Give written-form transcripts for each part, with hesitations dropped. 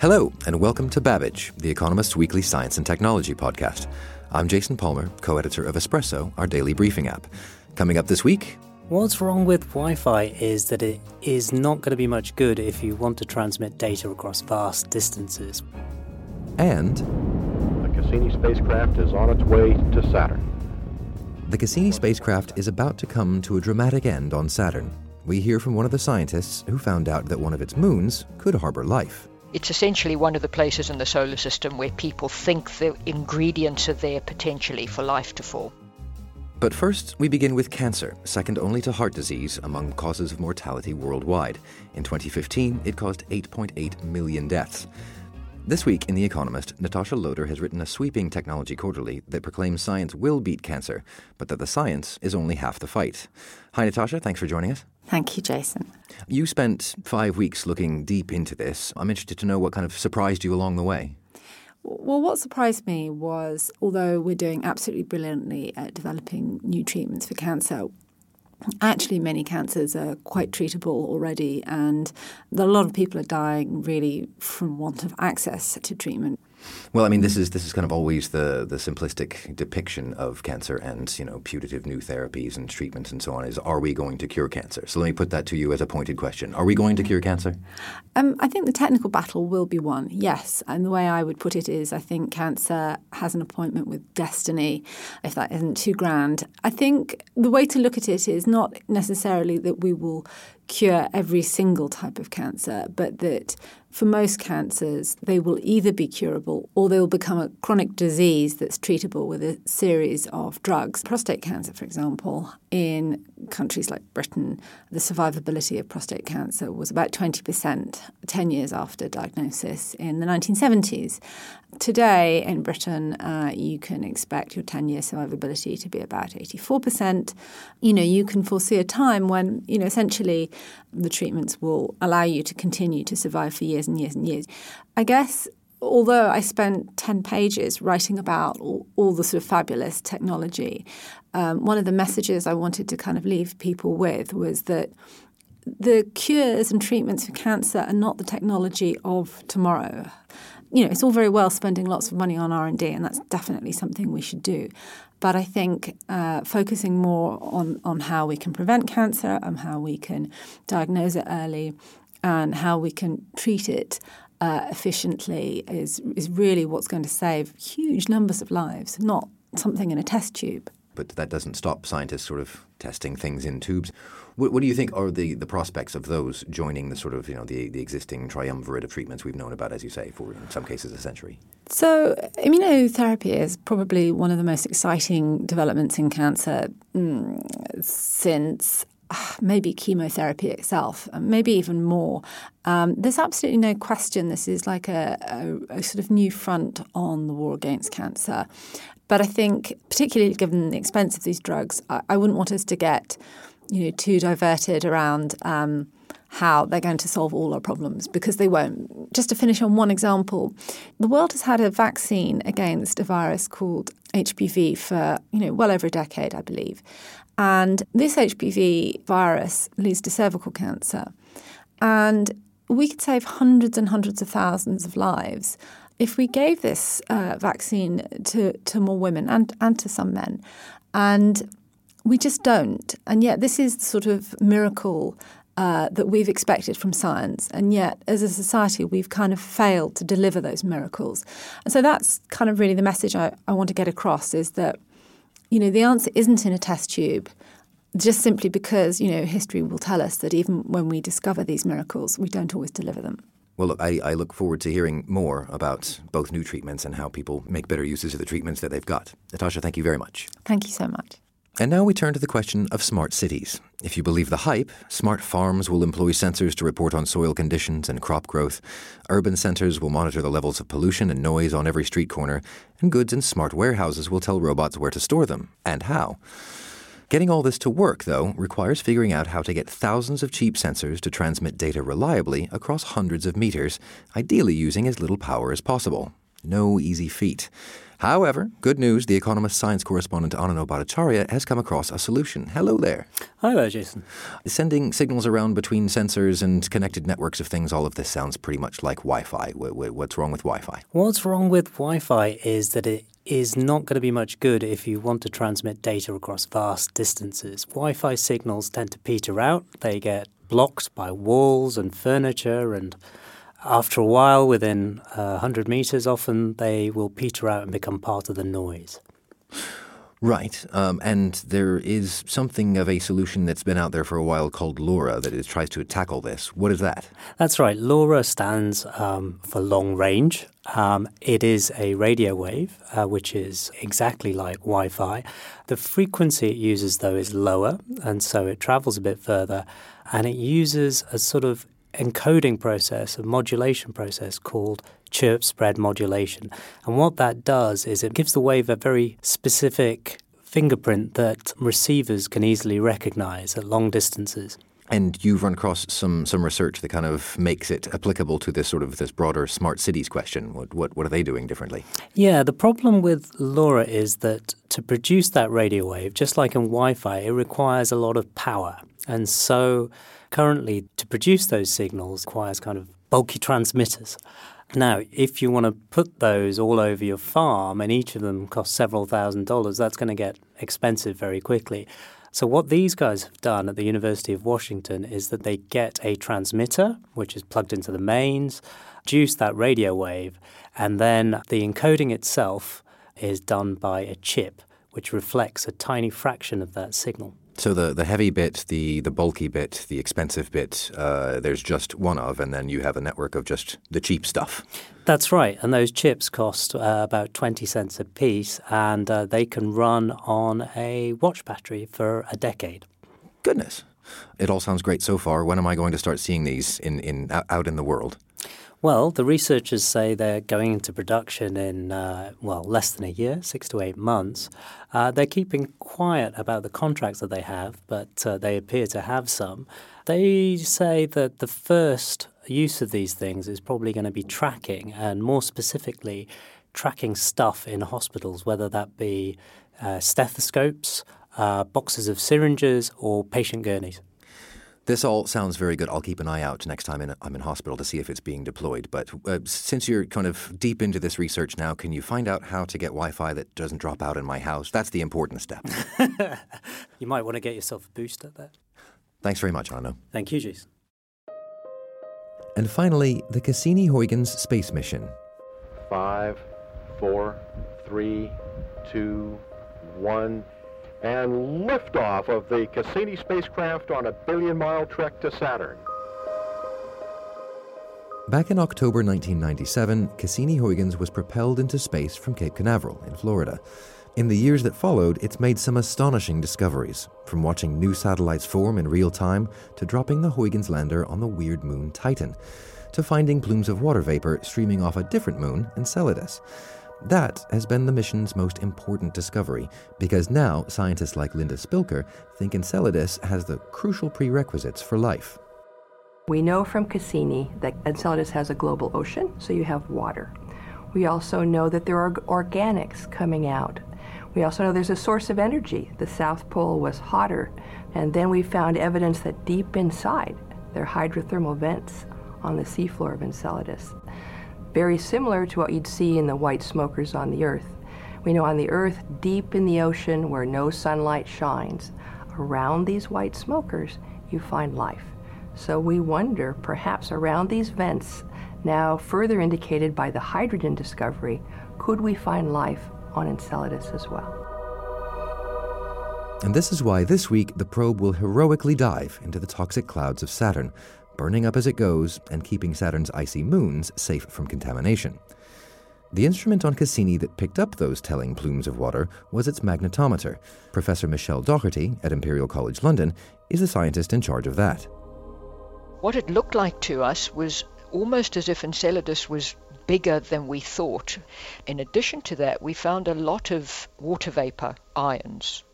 Hello, and welcome to Babbage, The Economist's weekly science and technology podcast. I'm Jason Palmer, co-editor of Espresso, our daily briefing app. Coming up this week... What's wrong with Wi-Fi is that it is not going to be much good if you want to transmit data across vast distances. And... the Cassini spacecraft is on its way to Saturn. The Cassini spacecraft is about to come to a dramatic end on Saturn. We hear from one of the scientists who found out that one of its moons could harbor life. It's essentially one of the places in the solar system where people think the ingredients are there potentially for life to form. But first, we begin with cancer, second only to heart disease among causes of mortality worldwide. In 2015, it caused 8.8 million deaths. This week in The Economist, Natasha Loder has written a sweeping technology quarterly that proclaims science will beat cancer, but that the science is only half the fight. Hi, Natasha. Thanks for joining us. Thank you, Jason. You spent 5 weeks looking deep into this. I'm interested to know what kind of surprised you along the way. Well, what surprised me was, although we're doing absolutely brilliantly at developing new treatments for cancer, actually many cancers are quite treatable already, and a lot of people are dying really from want of access to treatment. Well, I mean, this is kind of always the simplistic depiction of cancer and, you know, putative new therapies and treatments and so on is, are we going to cure cancer? So let me put that to you as a pointed question. Are we going to cure cancer? I think the technical battle will be won, yes. And the way I would put it is I think cancer has an appointment with destiny, if that isn't too grand. I think the way to look at it is not necessarily that we will cure every single type of cancer, but that for most cancers, they will either be curable or they will become a chronic disease that's treatable with a series of drugs. Prostate cancer, for example, in countries like Britain, the survivability of prostate cancer was about 20% 10 years after diagnosis in the 1970s. Today in Britain, you can expect your 10-year survivability to be about 84%. You know, you can foresee a time when, you know, essentially the treatments will allow you to continue to survive for years and years and years. I guess although I spent 10 pages writing about all the sort of fabulous technology, one of the messages I wanted to kind of leave people with was that the cures and treatments for cancer are not the technology of tomorrow. You know, it's all very well spending lots of money on R&D, and that's definitely something we should do. But I think focusing more on how we can prevent cancer and how we can diagnose it early and how we can treat it efficiently is really what's going to save huge numbers of lives, not something in a test tube. But that doesn't stop scientists sort of testing things in tubes. What do you think are the prospects of those joining the sort of, you know, the existing triumvirate of treatments we've known about, as you say, for in some cases a century? So immunotherapy is probably one of the most exciting developments in cancer since maybe chemotherapy itself, maybe even more. There's absolutely no question this is like a sort of new front on the war against cancer. But I think particularly given the expense of these drugs, I wouldn't want us to get, you know, too diverted around how they're going to solve all our problems, because they won't. Just to finish on one example, the world has had a vaccine against a virus called HPV for, you know, well over a decade, I believe. And this HPV virus leads to cervical cancer. And we could save hundreds and hundreds of thousands of lives if we gave this vaccine to more women and to some men. And we just don't. And yet this is the sort of miracle that we've expected from science. And yet as a society, we've kind of failed to deliver those miracles. And so that's kind of really the message I want to get across, is that, you know, the answer isn't in a test tube, just simply because, you know, history will tell us that even when we discover these miracles, we don't always deliver them. Well, look, I look forward to hearing more about both new treatments and how people make better uses of the treatments that they've got. Natasha, thank you very much. Thank you so much. And now we turn to the question of smart cities. If you believe the hype, smart farms will employ sensors to report on soil conditions and crop growth. Urban centers will monitor the levels of pollution and noise on every street corner. And goods in smart warehouses will tell robots where to store them and how. Getting all this to work, though, requires figuring out how to get thousands of cheap sensors to transmit data reliably across hundreds of meters, ideally using as little power as possible. No easy feat. However, good news, the Economist science correspondent Anunabh Bhattacharya has come across a solution. Hello there. Hi there, Jason. Sending signals around between sensors and connected networks of things, all of this sounds pretty much like Wi-Fi. What's wrong with Wi-Fi? What's wrong with Wi-Fi is that it is not going to be much good if you want to transmit data across vast distances. Wi-Fi signals tend to peter out. They get blocked by walls and furniture, and after a while, within 100 meters, often they will peter out and become part of the noise. Right. And there is something of a solution that's been out there for a while called LoRa that it tries to tackle this. What is that? That's right. LoRa stands for long range. It is a radio wave, which is exactly like Wi-Fi. The frequency it uses, though, is lower, and so it travels a bit further, and it uses a sort of encoding process, a modulation process called Chirp Spread Modulation. And what that does is it gives the wave a very specific fingerprint that receivers can easily recognize at long distances. And you've run across some research that kind of makes it applicable to this sort of this broader smart cities question. What are they doing differently? Yeah, the problem with LoRa is that to produce that radio wave, just like in Wi-Fi, it requires a lot of power. And so currently, to produce those signals requires kind of bulky transmitters. Now, if you want to put those all over your farm, and each of them costs several $1,000s, that's going to get expensive very quickly. So what these guys have done at the University of Washington is that they get a transmitter, which is plugged into the mains, produce that radio wave, and then the encoding itself is done by a chip, which reflects a tiny fraction of that signal. So the heavy bit, the bulky bit, the expensive bit, there's just one of, and then you have a network of just the cheap stuff. That's right. And those chips cost about 20 cents a piece, and they can run on a watch battery for a decade. Goodness. It all sounds great so far. When am I going to start seeing these out in the world? Well, the researchers say they're going into production in, less than a year, 6 to 8 months. They're keeping quiet about the contracts that they have, but they appear to have some. They say that the first use of these things is probably going to be tracking, and more specifically, tracking stuff in hospitals, whether that be stethoscopes, boxes of syringes, or patient gurneys. This all sounds very good. I'll keep an eye out next time I'm in hospital to see if it's being deployed. But since you're kind of deep into this research now, can you find out how to get Wi-Fi that doesn't drop out in my house? That's the important step. You might want to get yourself a booster there. Thanks very much, Anunabh. Thank you, Jason. And finally, the Cassini-Huygens space mission. 5, 4, 3, 2, 1... and liftoff of the Cassini spacecraft on a billion-mile trek to Saturn. Back in October 1997, Cassini-Huygens was propelled into space from Cape Canaveral in Florida. In the years that followed, it's made some astonishing discoveries, from watching new satellites form in real time to dropping the Huygens lander on the weird moon Titan, to finding plumes of water vapor streaming off a different moon, Enceladus. That has been the mission's most important discovery, because now scientists like Linda Spilker think Enceladus has the crucial prerequisites for life. We know from Cassini that Enceladus has a global ocean, so you have water. We also know that there are organics coming out. We also know there's a source of energy. The South Pole was hotter, and then we found evidence that deep inside there are hydrothermal vents on the seafloor of Enceladus. Very similar to what you'd see in the white smokers on the Earth. We know on the Earth, deep in the ocean where no sunlight shines, around these white smokers, you find life. So we wonder, perhaps around these vents, now further indicated by the hydrogen discovery, could we find life on Enceladus as well? And this is why this week the probe will heroically dive into the toxic clouds of Saturn, burning up as it goes and keeping Saturn's icy moons safe from contamination. The instrument on Cassini that picked up those telling plumes of water was its magnetometer. Professor Michelle Doherty at Imperial College London is the scientist in charge of that. What it looked like to us was almost as if Enceladus was bigger than we thought. In addition to that, we found a lot of water vapor ions.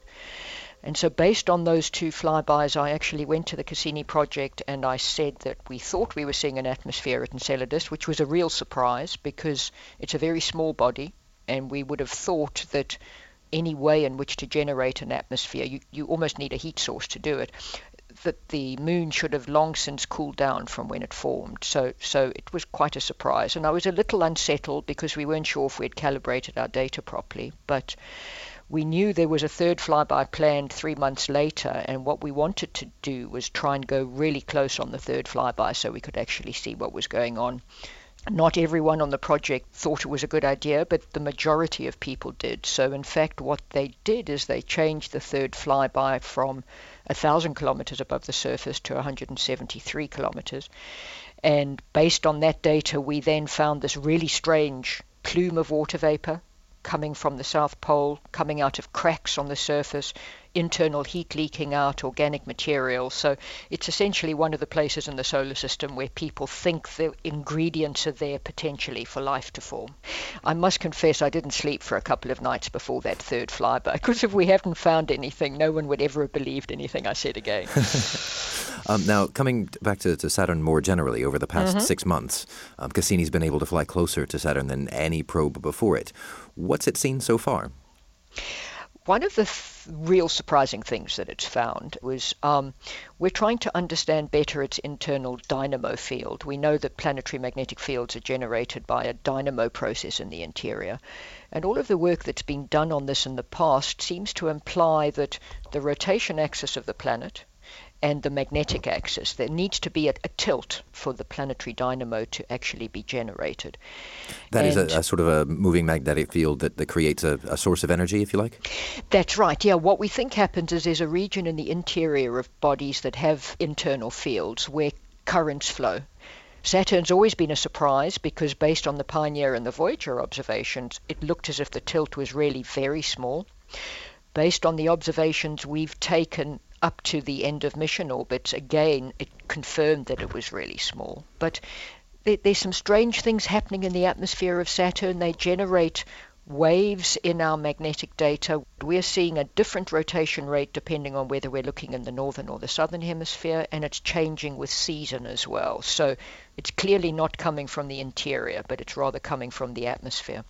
And so based on those two flybys, I actually went to the Cassini project and I said that we thought we were seeing an atmosphere at Enceladus, which was a real surprise because it's a very small body and we would have thought that any way in which to generate an atmosphere, you almost need a heat source to do it, that the moon should have long since cooled down from when it formed. So it was quite a surprise. And I was a little unsettled because we weren't sure if we had calibrated our data properly, but we knew there was a third flyby planned 3 months later, and what we wanted to do was try and go really close on the third flyby so we could actually see what was going on. Not everyone on the project thought it was a good idea, but the majority of people did. So in fact, what they did is they changed the third flyby from 1,000 kilometers above the surface to 173 kilometers. And based on that data, we then found this really strange plume of water vapor coming from the South Pole, coming out of cracks on the surface, internal heat leaking out, organic material. So it's essentially one of the places in the solar system where people think the ingredients are there potentially for life to form. I must confess I didn't sleep for a couple of nights before that third flyby, because if we hadn't found anything, no one would ever have believed anything I said again. Now, coming back to Saturn more generally, over the past 6 months, Cassini's been able to fly closer to Saturn than any probe before it. What's it seen so far? One of the real surprising things that it's found was we're trying to understand better its internal dynamo field. We know that planetary magnetic fields are generated by a dynamo process in the interior. And all of the work that's been done on this in the past seems to imply that the rotation axis of the planet and the magnetic axis, there needs to be a tilt for the planetary dynamo to actually be generated. That and is a sort of a moving magnetic field that creates a source of energy, if you like? That's right, yeah. What we think happens is there's a region in the interior of bodies that have internal fields where currents flow. Saturn's always been a surprise because based on the Pioneer and the Voyager observations, it looked as if the tilt was really very small. Based on the observations we've taken up to the end of mission orbits, again, it confirmed that it was really small. But there's some strange things happening in the atmosphere of Saturn. They generate waves in our magnetic data. We're seeing a different rotation rate depending on whether we're looking in the northern or the southern hemisphere, and it's changing with season as well. So it's clearly not coming from the interior, but it's rather coming from the atmosphere.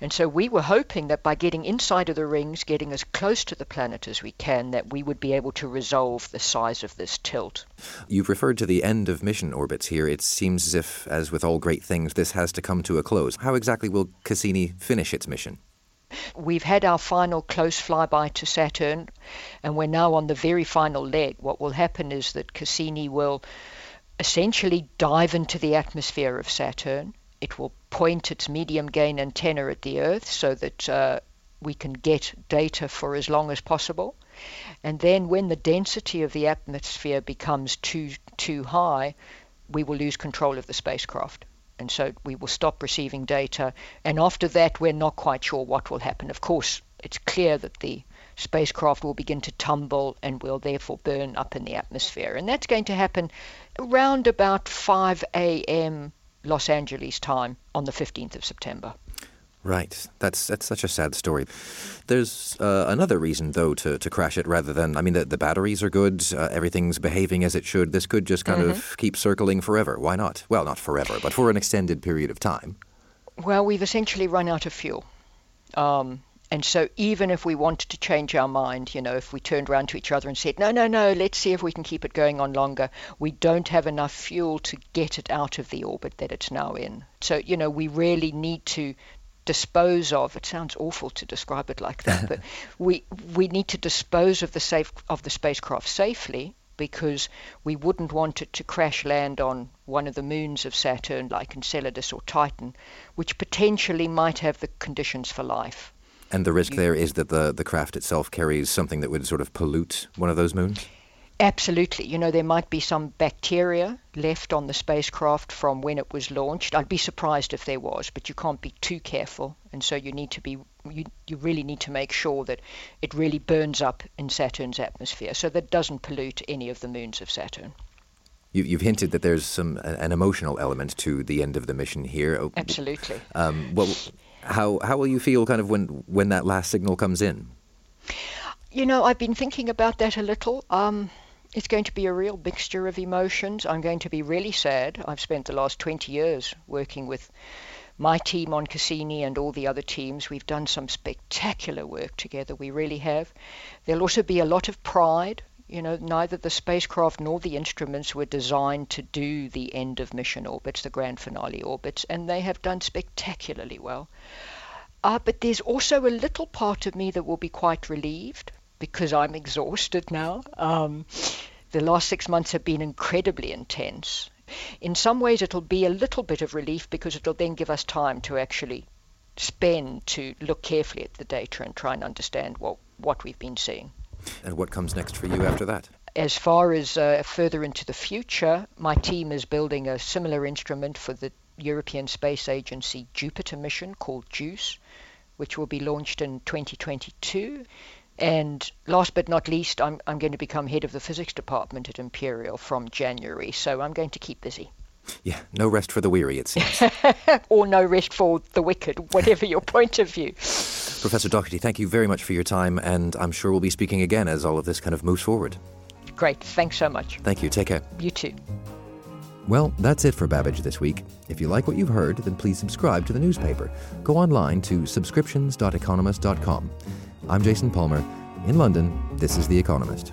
And so we were hoping that by getting inside of the rings, getting as close to the planet as we can, that we would be able to resolve the size of this tilt. You've referred to the end of mission orbits here. It seems as if, as with all great things, this has to come to a close. How exactly will Cassini finish its mission? We've had our final close flyby to Saturn, and we're now on the very final leg. What will happen is that Cassini will essentially dive into the atmosphere of Saturn. It will point its medium gain antenna at the Earth so that we can get data for as long as possible. And then when the density of the atmosphere becomes too high, we will lose control of the spacecraft. And so we will stop receiving data. And after that, we're not quite sure what will happen. Of course, it's clear that the spacecraft will begin to tumble and will therefore burn up in the atmosphere. And that's going to happen around about 5 a.m. Los Angeles time on the 15th of September. Right. That's such a sad story. There's another reason, though, to crash it rather than, I mean, the batteries are good, everything's behaving as it should. This could just kind of keep circling forever. Why not? Well, not forever, but for an extended period of time. Well, we've essentially run out of fuel. And so even if we wanted to change our mind, you know, if we turned around to each other and said, no, let's see if we can keep it going on longer, we don't have enough fuel to get it out of the orbit that it's now in. So, you know, we really need to dispose of, it sounds awful to describe it like that, but we need to dispose of the spacecraft safely, because we wouldn't want it to crash land on one of the moons of Saturn like Enceladus or Titan, which potentially might have the conditions for life. And the risk there is that the craft itself carries something that would sort of pollute one of those moons? Absolutely. You know, there might be some bacteria left on the spacecraft from when it was launched. I'd be surprised if there was, but you can't be too careful. And so you need to be, you really need to make sure that it really burns up in Saturn's atmosphere so that it doesn't pollute any of the moons of Saturn. You've hinted that there's an emotional element to the end of the mission here. Absolutely. How will you feel kind of when that last signal comes in? You know, I've been thinking about that a little. It's going to be a real mixture of emotions. I'm going to be really sad. I've spent the last 20 years working with my team on Cassini and all the other teams. We've done some spectacular work together. We really have. There'll also be a lot of pride. You know, neither the spacecraft nor the instruments were designed to do the end of mission orbits, the grand finale orbits, and they have done spectacularly well. But there's also a little part of me that will be quite relieved, because I'm exhausted now. The last 6 months have been incredibly intense. In some ways, it'll be a little bit of relief because it'll then give us time to actually spend to look carefully at the data and try and understand what we've been seeing. And what comes next for you after that? As far as further into the future, my team is building a similar instrument for the European Space Agency Jupiter mission called JUICE, which will be launched in 2022. And last but not least, I'm going to become head of the physics department at Imperial from January, so I'm going to keep busy. Yeah, no rest for the weary, it seems. Or no rest for the wicked, whatever your point of view. Professor Doherty, thank you very much for your time, and I'm sure we'll be speaking again as all of this kind of moves forward. Great, thanks so much. Thank you, take care. You too. Well, that's it for Babbage this week. If you like what you've heard, then please subscribe to the newspaper. Go online to subscriptions.economist.com. I'm Jason Palmer. In London, this is The Economist.